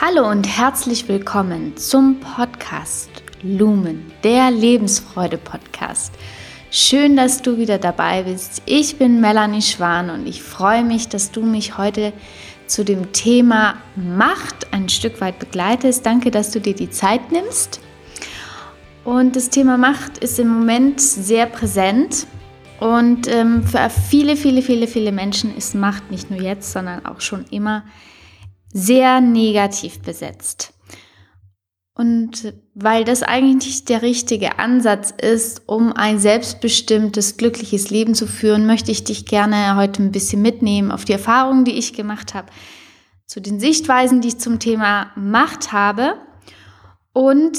Hallo und herzlich willkommen zum Podcast Lumen, der Lebensfreude-Podcast. Schön, dass du wieder dabei bist. Ich bin Melanie Schwan und ich freue mich, dass du mich heute zu dem Thema Macht ein Stück weit begleitest. Danke, dass du dir die Zeit nimmst. Und das Thema Macht ist im Moment sehr präsent. Und für viele Menschen ist Macht nicht nur jetzt, sondern auch schon immer sehr negativ besetzt. Und weil das eigentlich nicht der richtige Ansatz ist, um ein selbstbestimmtes, glückliches Leben zu führen, möchte ich dich gerne heute ein bisschen mitnehmen auf die Erfahrungen, die ich gemacht habe, zu den Sichtweisen, die ich zum Thema Macht habe und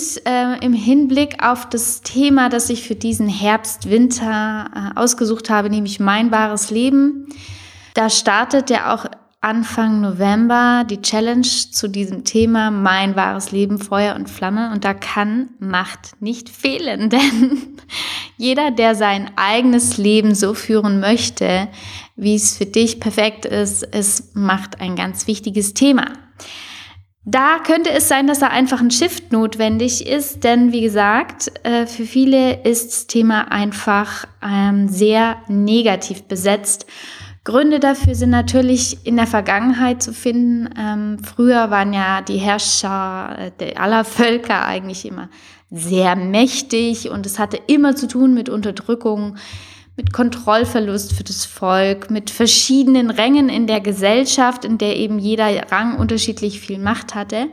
im Hinblick auf das Thema, das ich für diesen Herbst-Winter ausgesucht habe, nämlich Mein wahres Leben. Da startet ja auch Anfang November die Challenge zu diesem Thema Mein wahres Leben, Feuer und Flamme, und da kann Macht nicht fehlen, denn jeder, der sein eigenes Leben so führen möchte, wie es für dich perfekt ist, ist Macht ein ganz wichtiges Thema. Da könnte es sein, dass da einfach ein Shift notwendig ist, denn wie gesagt, für viele ist das Thema einfach sehr negativ besetzt. Gründe dafür sind natürlich in der Vergangenheit zu finden. Früher waren ja die Herrscher aller Völker eigentlich immer sehr mächtig und es hatte immer zu tun mit Unterdrückung, mit Kontrollverlust für das Volk, mit verschiedenen Rängen in der Gesellschaft, in der eben jeder Rang unterschiedlich viel Macht hatte.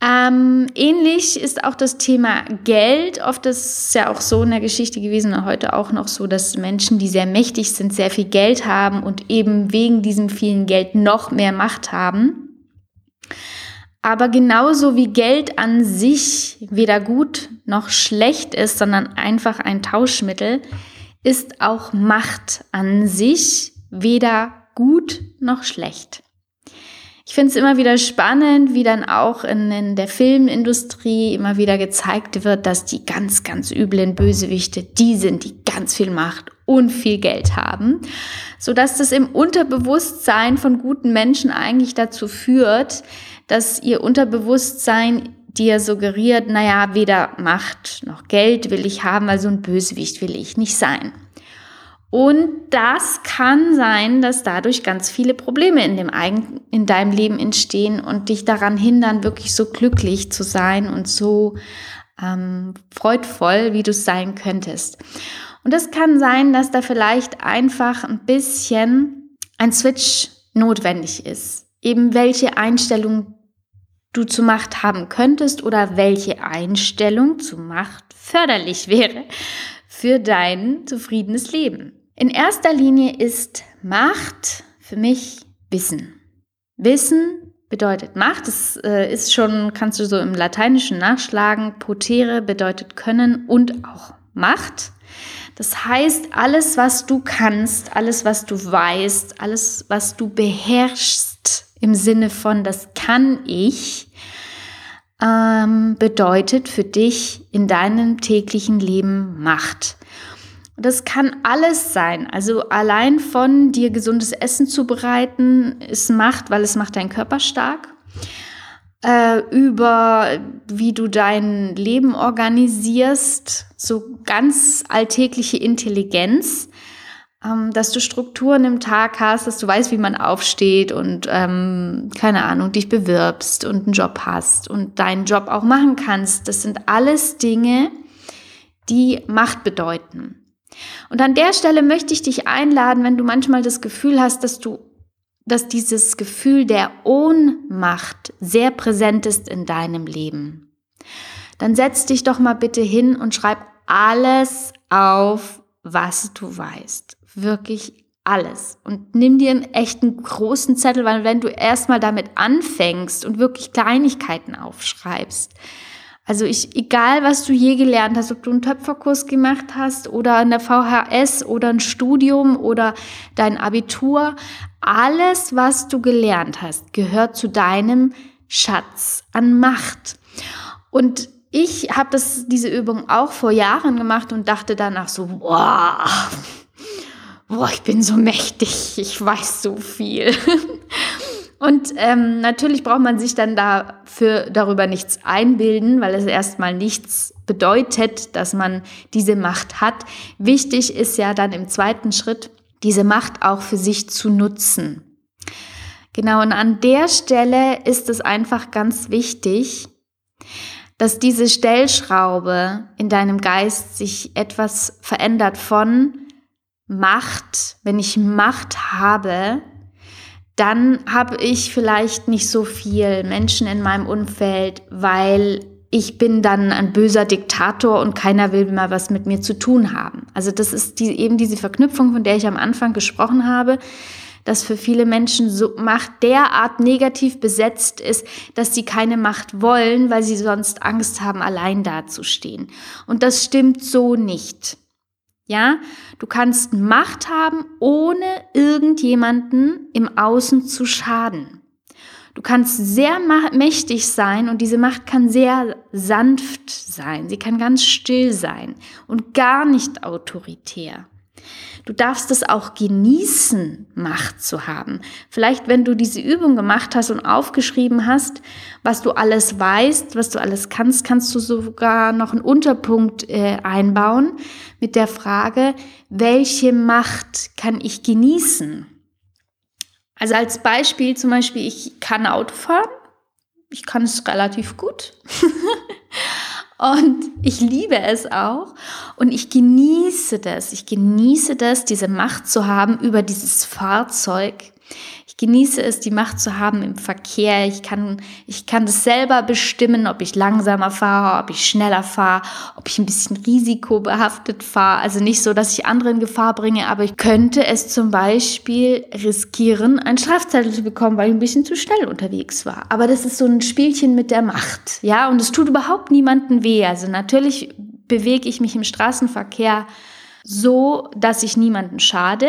Ähnlich ist auch das Thema Geld. Oft ist es ja auch so in der Geschichte gewesen und heute auch noch so, dass Menschen, die sehr mächtig sind, sehr viel Geld haben und eben wegen diesem vielen Geld noch mehr Macht haben. Aber genauso wie Geld an sich weder gut noch schlecht ist, sondern einfach ein Tauschmittel, ist auch Macht an sich weder gut noch schlecht. Ich finde es immer wieder spannend, wie dann auch in der Filmindustrie immer wieder gezeigt wird, dass die ganz üblen Bösewichte die sind, die ganz viel Macht und viel Geld haben, sodass das im Unterbewusstsein von guten Menschen eigentlich dazu führt, dass ihr Unterbewusstsein dir suggeriert, naja, weder Macht noch Geld will ich haben, also ein Bösewicht will ich nicht sein. Und das kann sein, dass dadurch ganz viele Probleme in deinem Leben entstehen und dich daran hindern, wirklich so glücklich zu sein und so freudvoll, wie du es sein könntest. Und das kann sein, dass da vielleicht einfach ein bisschen ein Switch notwendig ist. Eben welche Einstellung du zu Macht haben könntest oder welche Einstellung zu Macht förderlich wäre für dein zufriedenes Leben. In erster Linie ist Macht für mich Wissen. Wissen bedeutet Macht. Das ist schon, kannst du so im Lateinischen nachschlagen, potere bedeutet können und auch Macht. Das heißt, alles, was du kannst, alles, was du weißt, alles, was du beherrschst, im Sinne von das kann ich, bedeutet für dich in deinem täglichen Leben Macht. Das kann alles sein. Also allein von dir gesundes Essen zubereiten ist Macht, weil es macht deinen Körper stark. Über wie du dein Leben organisierst, so ganz alltägliche Intelligenz, dass du Strukturen im Tag hast, dass du weißt, wie man aufsteht und, keine Ahnung, dich bewirbst und einen Job hast und deinen Job auch machen kannst. Das sind alles Dinge, die Macht bedeuten. Und an der Stelle möchte ich dich einladen, wenn du manchmal das Gefühl hast, dass dieses Gefühl der Ohnmacht sehr präsent ist in deinem Leben, dann setz dich doch mal bitte hin und schreib alles auf, was du weißt. Wirklich alles. Und nimm dir einen echten großen Zettel, weil wenn du erstmal damit anfängst und wirklich Kleinigkeiten aufschreibst, also egal was du je gelernt hast, ob du einen Töpferkurs gemacht hast oder an der VHS oder ein Studium oder dein Abitur, alles, was du gelernt hast, gehört zu deinem Schatz an Macht. Und ich habe diese Übung auch vor Jahren gemacht und dachte danach so, boah, ich bin so mächtig, ich weiß so viel. Und natürlich braucht man sich dann darüber nichts einbilden, weil es erstmal nichts bedeutet, dass man diese Macht hat. Wichtig ist ja dann im zweiten Schritt, diese Macht auch für sich zu nutzen. Genau, und an der Stelle ist es einfach ganz wichtig, dass diese Stellschraube in deinem Geist sich etwas verändert von Macht. Wenn ich Macht habe, dann habe ich vielleicht nicht so viel Menschen in meinem Umfeld, weil ich bin dann ein böser Diktator und keiner will mal was mit mir zu tun haben. Also das ist eben diese Verknüpfung, von der ich am Anfang gesprochen habe, dass für viele Menschen so Macht derart negativ besetzt ist, dass sie keine Macht wollen, weil sie sonst Angst haben, allein dazustehen. Und das stimmt so nicht. Ja, du kannst Macht haben, ohne irgendjemanden im Außen zu schaden. Du kannst sehr mächtig sein und diese Macht kann sehr sanft sein. Sie kann ganz still sein und gar nicht autoritär. Du darfst es auch genießen, Macht zu haben. Vielleicht, wenn du diese Übung gemacht hast und aufgeschrieben hast, was du alles weißt, was du alles kannst, kannst du sogar noch einen Unterpunkt einbauen mit der Frage, welche Macht kann ich genießen? Also als Beispiel zum Beispiel, ich kann Auto fahren. Ich kann es relativ gut. Und ich liebe es auch und ich genieße das. Ich genieße das, diese Macht zu haben über dieses Fahrzeug. Ich genieße es, die Macht zu haben im Verkehr. Ich kann das selber bestimmen, ob ich langsamer fahre, ob ich schneller fahre, ob ich ein bisschen risikobehaftet fahre. Also nicht so, dass ich andere in Gefahr bringe, aber ich könnte es zum Beispiel riskieren, einen Strafzettel zu bekommen, weil ich ein bisschen zu schnell unterwegs war. Aber das ist so ein Spielchen mit der Macht, ja, und es tut überhaupt niemandem weh. Also natürlich bewege ich mich im Straßenverkehr so, dass ich niemanden schade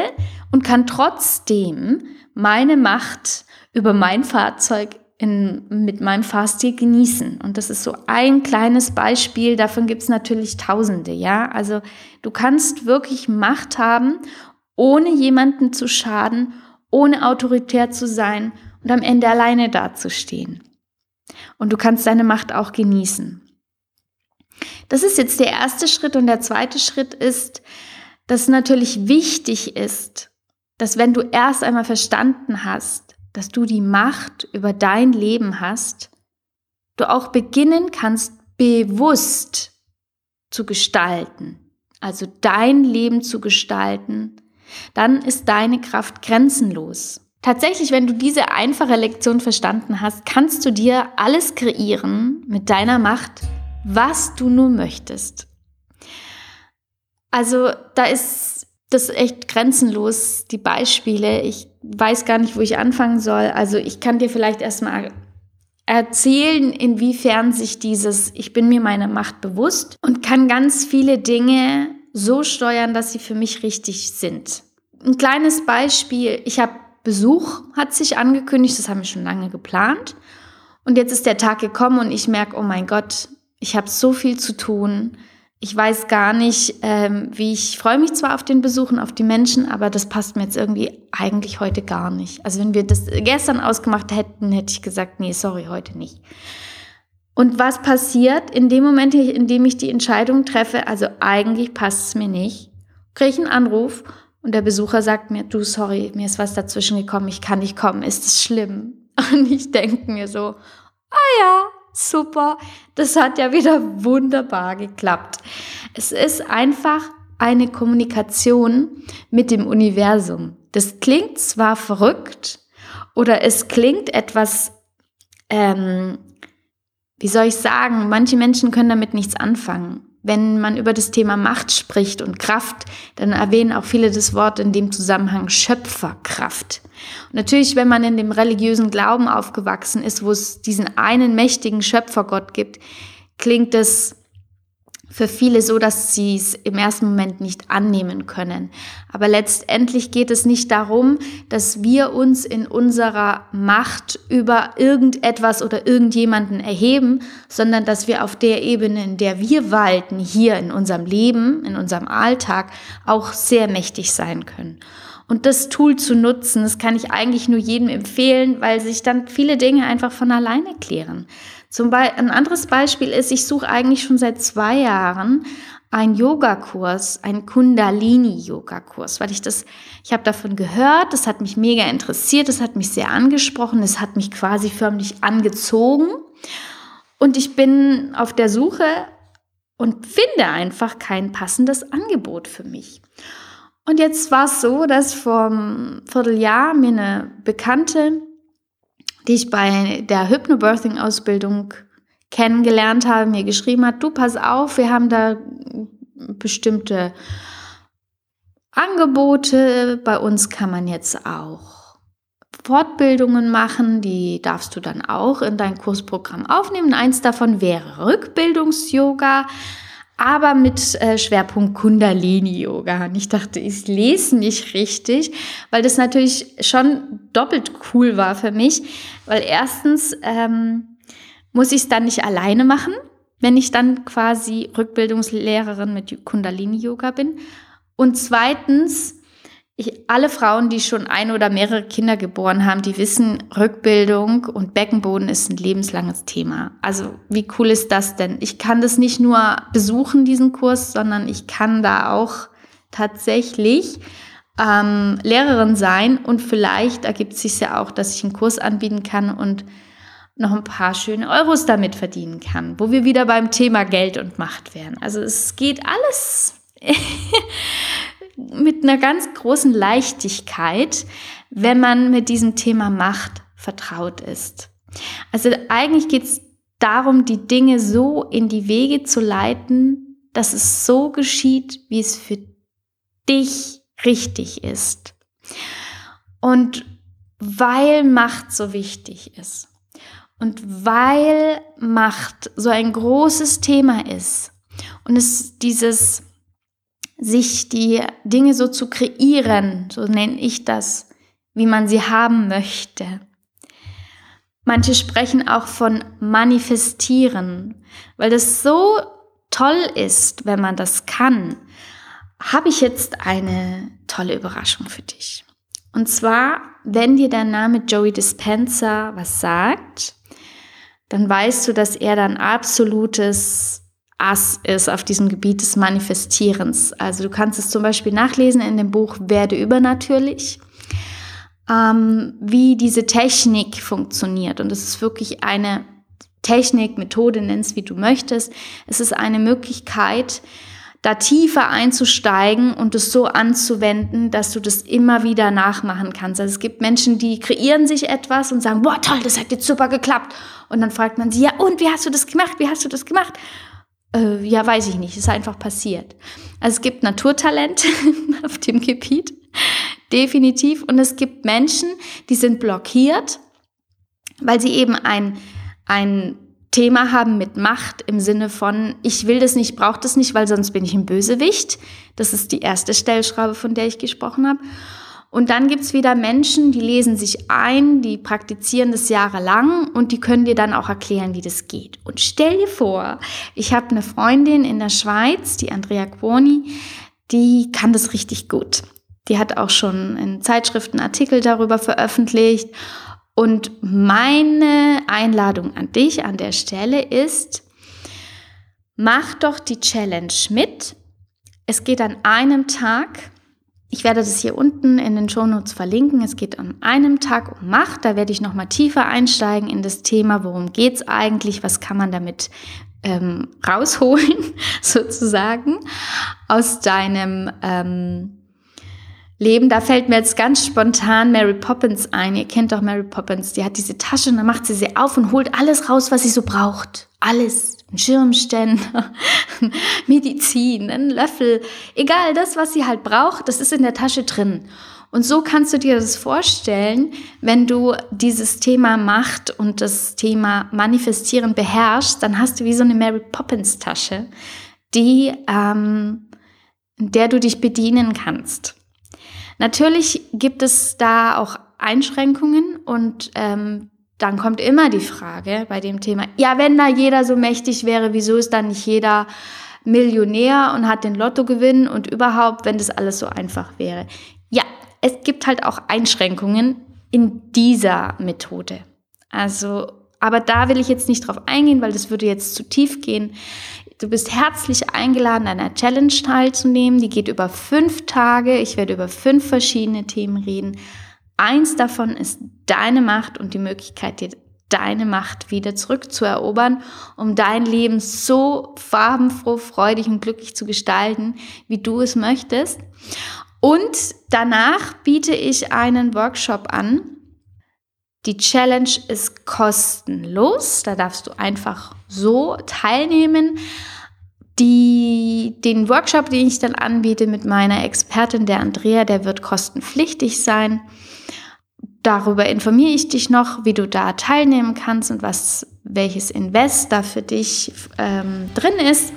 und kann trotzdem meine Macht über mein Fahrzeug mit meinem Fahrstil genießen. Und das ist so ein kleines Beispiel, davon gibt es natürlich Tausende, ja. Also du kannst wirklich Macht haben, ohne jemanden zu schaden, ohne autoritär zu sein und am Ende alleine dazustehen. Und du kannst deine Macht auch genießen. Das ist jetzt der erste Schritt und der zweite Schritt ist, dass es natürlich wichtig ist, dass wenn du erst einmal verstanden hast, dass du die Macht über dein Leben hast, du auch beginnen kannst, bewusst zu gestalten, also dein Leben zu gestalten, dann ist deine Kraft grenzenlos. Tatsächlich, wenn du diese einfache Lektion verstanden hast, kannst du dir alles kreieren mit deiner Macht, was du nur möchtest. Also da ist das echt grenzenlos, die Beispiele. Ich weiß gar nicht, wo ich anfangen soll. Also ich kann dir vielleicht erstmal erzählen, inwiefern sich dieses ich bin mir meiner Macht bewusst und kann ganz viele Dinge so steuern, dass sie für mich richtig sind. Ein kleines Beispiel. Ich habe Besuch, hat sich angekündigt. Das haben wir schon lange geplant. Und jetzt ist der Tag gekommen und ich merke, oh mein Gott, ich habe so viel zu tun. Ich weiß gar nicht, wie ich freue mich zwar auf den Besuch und auf die Menschen, aber das passt mir jetzt irgendwie eigentlich heute gar nicht. Also wenn wir das gestern ausgemacht hätten, hätte ich gesagt, nee, sorry, heute nicht. Und was passiert in dem Moment, in dem ich die Entscheidung treffe, also eigentlich passt es mir nicht, kriege ich einen Anruf und der Besucher sagt mir, du, sorry, mir ist was dazwischen gekommen, ich kann nicht kommen, ist das schlimm? Und ich denke mir so, ah ja, super, das hat ja wieder wunderbar geklappt. Es ist einfach eine Kommunikation mit dem Universum. Das klingt zwar verrückt oder es klingt etwas, wie soll ich sagen, manche Menschen können damit nichts anfangen. Wenn man über das Thema Macht spricht und Kraft, dann erwähnen auch viele das Wort in dem Zusammenhang Schöpferkraft. Und natürlich, wenn man in dem religiösen Glauben aufgewachsen ist, wo es diesen einen mächtigen Schöpfergott gibt, klingt es für viele so, dass sie es im ersten Moment nicht annehmen können. Aber letztendlich geht es nicht darum, dass wir uns in unserer Macht über irgendetwas oder irgendjemanden erheben, sondern dass wir auf der Ebene, in der wir walten, hier in unserem Leben, in unserem Alltag, auch sehr mächtig sein können. Und das Tool zu nutzen, das kann ich eigentlich nur jedem empfehlen, weil sich dann viele Dinge einfach von alleine klären. Ein anderes Beispiel ist, ich suche eigentlich schon seit 2 Jahren einen Yogakurs, einen Kundalini-Yogakurs, weil ich habe davon gehört, das hat mich mega interessiert, das hat mich sehr angesprochen, das hat mich quasi förmlich angezogen. Und ich bin auf der Suche und finde einfach kein passendes Angebot für mich. Und jetzt war es so, dass vor einem Vierteljahr mir eine Bekannte, die ich bei der Hypnobirthing-Ausbildung kennengelernt habe, mir geschrieben hat, du, pass auf, wir haben da bestimmte Angebote, bei uns kann man jetzt auch Fortbildungen machen, die darfst du dann auch in dein Kursprogramm aufnehmen. Eins davon wäre Rückbildungs-Yoga, aber mit Schwerpunkt Kundalini-Yoga. Und ich dachte, ich lese nicht richtig, weil das natürlich schon doppelt cool war für mich. Weil erstens muss ich es dann nicht alleine machen, wenn ich dann quasi Rückbildungslehrerin mit Kundalini-Yoga bin. Und zweitens, alle Frauen, die schon ein oder mehrere Kinder geboren haben, die wissen, Rückbildung und Beckenboden ist ein lebenslanges Thema. Also wie cool ist das denn? Ich kann das nicht nur besuchen, diesen Kurs, sondern ich kann da auch tatsächlich Lehrerin sein. Und vielleicht ergibt es sich ja auch, dass ich einen Kurs anbieten kann und noch ein paar schöne Euros damit verdienen kann, wo wir wieder beim Thema Geld und Macht wären. Also es geht alles mit einer ganz großen Leichtigkeit, wenn man mit diesem Thema Macht vertraut ist. Also eigentlich geht es darum, die Dinge so in die Wege zu leiten, dass es so geschieht, wie es für dich richtig ist. Und weil Macht so wichtig ist und weil Macht so ein großes Thema ist und es dieses sich die Dinge so zu kreieren, so nenne ich das, wie man sie haben möchte. Manche sprechen auch von manifestieren, weil das so toll ist, wenn man das kann, habe ich jetzt eine tolle Überraschung für dich. Und zwar, wenn dir der Name Joey Dispenza was sagt, dann weißt du, dass er dann absolutes Ass ist auf diesem Gebiet des Manifestierens. Also du kannst es zum Beispiel nachlesen in dem Buch Werde übernatürlich, wie diese Technik funktioniert. Und es ist wirklich eine Technik, Methode, nenn es wie du möchtest. Es ist eine Möglichkeit, da tiefer einzusteigen und es so anzuwenden, dass du das immer wieder nachmachen kannst. Also es gibt Menschen, die kreieren sich etwas und sagen, boah toll, das hat jetzt super geklappt. Und dann fragt man sie, ja und, wie hast du das gemacht? Ja, weiß ich nicht, ist einfach passiert. Also es gibt Naturtalent auf dem Gebiet, definitiv. Und es gibt Menschen, die sind blockiert, weil sie eben ein Thema haben mit Macht im Sinne von, ich will das nicht, brauche das nicht, weil sonst bin ich ein Bösewicht. Das ist die erste Stellschraube, von der ich gesprochen habe. Und dann gibt's wieder Menschen, die lesen sich ein, die praktizieren das jahrelang und die können dir dann auch erklären, wie das geht. Und stell dir vor, ich habe eine Freundin in der Schweiz, die Andrea Quoni, die kann das richtig gut. Die hat auch schon in Zeitschriften Artikel darüber veröffentlicht. Und meine Einladung an dich an der Stelle ist, mach doch die Challenge mit. Es geht an einem Tag. Ich werde das hier unten in den Shownotes verlinken. Es geht an einem Tag um Macht. Da werde ich nochmal tiefer einsteigen in das Thema, worum geht's eigentlich, was kann man damit rausholen, sozusagen, aus deinem Leben. Da fällt mir jetzt ganz spontan Mary Poppins ein. Ihr kennt doch Mary Poppins. Die hat diese Tasche und dann macht sie auf und holt alles raus, was sie so braucht. Alles. Ein Schirmständer, Medizin, einen Löffel. Egal, das, was sie halt braucht, das ist in der Tasche drin. Und so kannst du dir das vorstellen, wenn du dieses Thema Macht und das Thema Manifestieren beherrschst, dann hast du wie so eine Mary Poppins Tasche, die, in der du dich bedienen kannst. Natürlich gibt es da auch Einschränkungen und dann kommt immer die Frage bei dem Thema, ja, wenn da jeder so mächtig wäre, wieso ist dann nicht jeder Millionär und hat den Lottogewinn und überhaupt, wenn das alles so einfach wäre? Ja, es gibt halt auch Einschränkungen in dieser Methode. Also, aber da will ich jetzt nicht drauf eingehen, weil das würde jetzt zu tief gehen. Du bist herzlich eingeladen, an einer Challenge teilzunehmen. Die geht über 5 Tage. Ich werde über 5 verschiedene Themen reden. Eins davon ist deine Macht und die Möglichkeit, dir deine Macht wieder zurückzuerobern, um dein Leben so farbenfroh, freudig und glücklich zu gestalten, wie du es möchtest. Und danach biete ich einen Workshop an. Die Challenge ist kostenlos, da darfst du einfach so teilnehmen. Den Workshop, den ich dann anbiete mit meiner Expertin, der Andrea, der wird kostenpflichtig sein. Darüber informiere ich dich noch, wie du da teilnehmen kannst und welches Invest da für dich drin ist.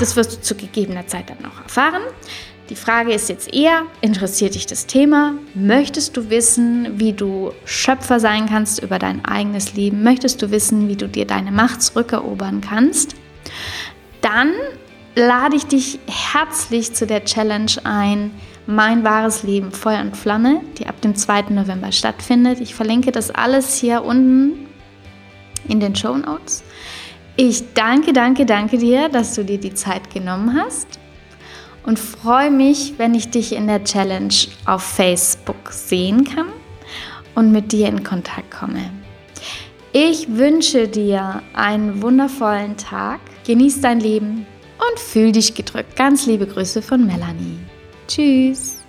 Das wirst du zu gegebener Zeit dann noch erfahren. Die Frage ist jetzt eher, interessiert dich das Thema? Möchtest du wissen, wie du Schöpfer sein kannst über dein eigenes Leben? Möchtest du wissen, wie du dir deine Macht zurückerobern kannst? Dann lade ich dich herzlich zu der Challenge ein, Mein wahres Leben, Feuer und Flamme, die ab dem 2. November stattfindet. Ich verlinke das alles hier unten in den Shownotes. Ich danke dir, dass du dir die Zeit genommen hast. Und freue mich, wenn ich dich in der Challenge auf Facebook sehen kann und mit dir in Kontakt komme. Ich wünsche dir einen wundervollen Tag, genieß dein Leben und fühl dich gedrückt. Ganz liebe Grüße von Melanie. Tschüss.